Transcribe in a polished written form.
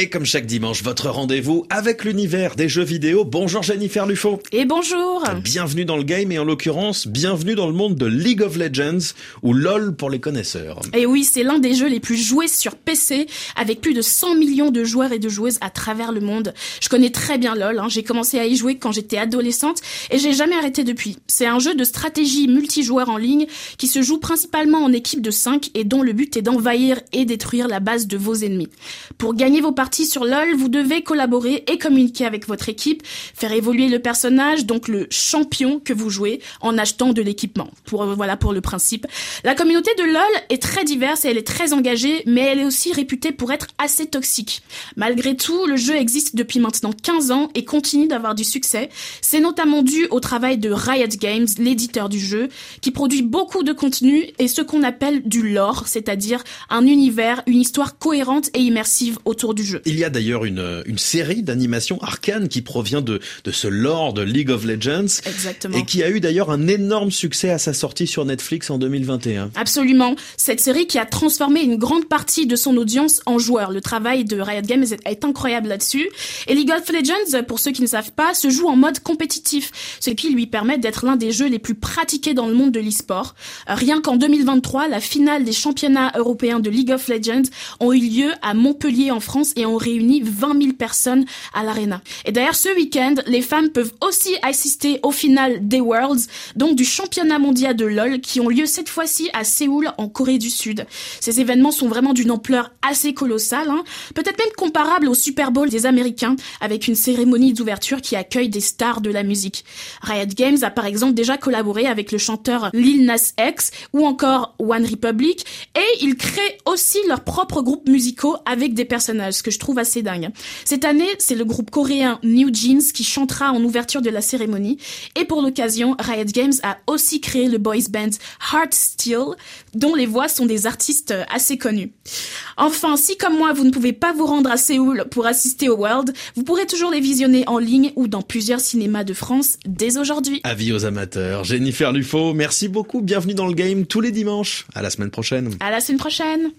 Et comme chaque dimanche, votre rendez-vous avec l'univers des jeux vidéo. Bonjour Jennifer Lufo. Et bonjour. Bienvenue dans le game et en l'occurrence, bienvenue dans le monde de League of Legends ou LOL pour les connaisseurs. Et oui, c'est l'un des jeux les plus joués sur PC avec plus de 100 millions de joueurs et de joueuses à travers le monde. Je connais très bien LOL, j'ai commencé à y jouer quand j'étais adolescente et j'ai jamais arrêté depuis. C'est un jeu de stratégie multijoueur en ligne qui se joue principalement en équipe de 5 et dont le but est d'envahir et détruire la base de vos ennemis. Pour gagner vos parties sur LOL, vous devez collaborer et communiquer avec votre équipe, faire évoluer le personnage, donc le champion que vous jouez, en achetant de l'équipement. Pour le principe. La communauté de LOL est très diverse et elle est très engagée, mais elle est aussi réputée pour être assez toxique. Malgré tout, le jeu existe depuis maintenant 15 ans et continue d'avoir du succès. C'est notamment dû au travail de Riot Games, l'éditeur du jeu, qui produit beaucoup de contenu et ce qu'on appelle du lore, c'est-à-dire un univers, une histoire cohérente et immersive autour du jeu. Il y a d'ailleurs une série d'animation Arcane qui provient de ce lore de League of Legends. Exactement. Et qui a eu d'ailleurs un énorme succès à sa sortie sur Netflix en 2021. Absolument. Cette série qui a transformé une grande partie de son audience en joueurs. Le travail de Riot Games est incroyable là-dessus. Et League of Legends, pour ceux qui ne savent pas, se joue en mode compétitif, ce qui lui permet d'être l'un des jeux les plus pratiqués dans le monde de l'e-sport. Rien qu'en 2023, la finale des championnats européens de League of Legends ont eu lieu à Montpellier en France et on réunit 20 000 personnes à l'arena. Et d'ailleurs, ce week-end, les femmes peuvent aussi assister au final des Worlds, donc du championnat mondial de LOL, qui ont lieu cette fois-ci à Séoul, en Corée du Sud. Ces événements sont vraiment d'une ampleur assez colossale, peut-être même comparable au Super Bowl des Américains, avec une cérémonie d'ouverture qui accueille des stars de la musique. Riot Games a par exemple déjà collaboré avec le chanteur Lil Nas X ou encore One Republic, et ils créent aussi leurs propres groupes musicaux avec des personnages, que je trouve assez dingue. Cette année, c'est le groupe coréen New Jeans qui chantera en ouverture de la cérémonie. Et pour l'occasion, Riot Games a aussi créé le boys band Heartsteel, dont les voix sont des artistes assez connus. Enfin, si comme moi, vous ne pouvez pas vous rendre à Séoul pour assister au World, vous pourrez toujours les visionner en ligne ou dans plusieurs cinémas de France dès aujourd'hui. Avis aux amateurs. Jennifer Lufo, merci beaucoup. Bienvenue dans le game tous les dimanches. À la semaine prochaine.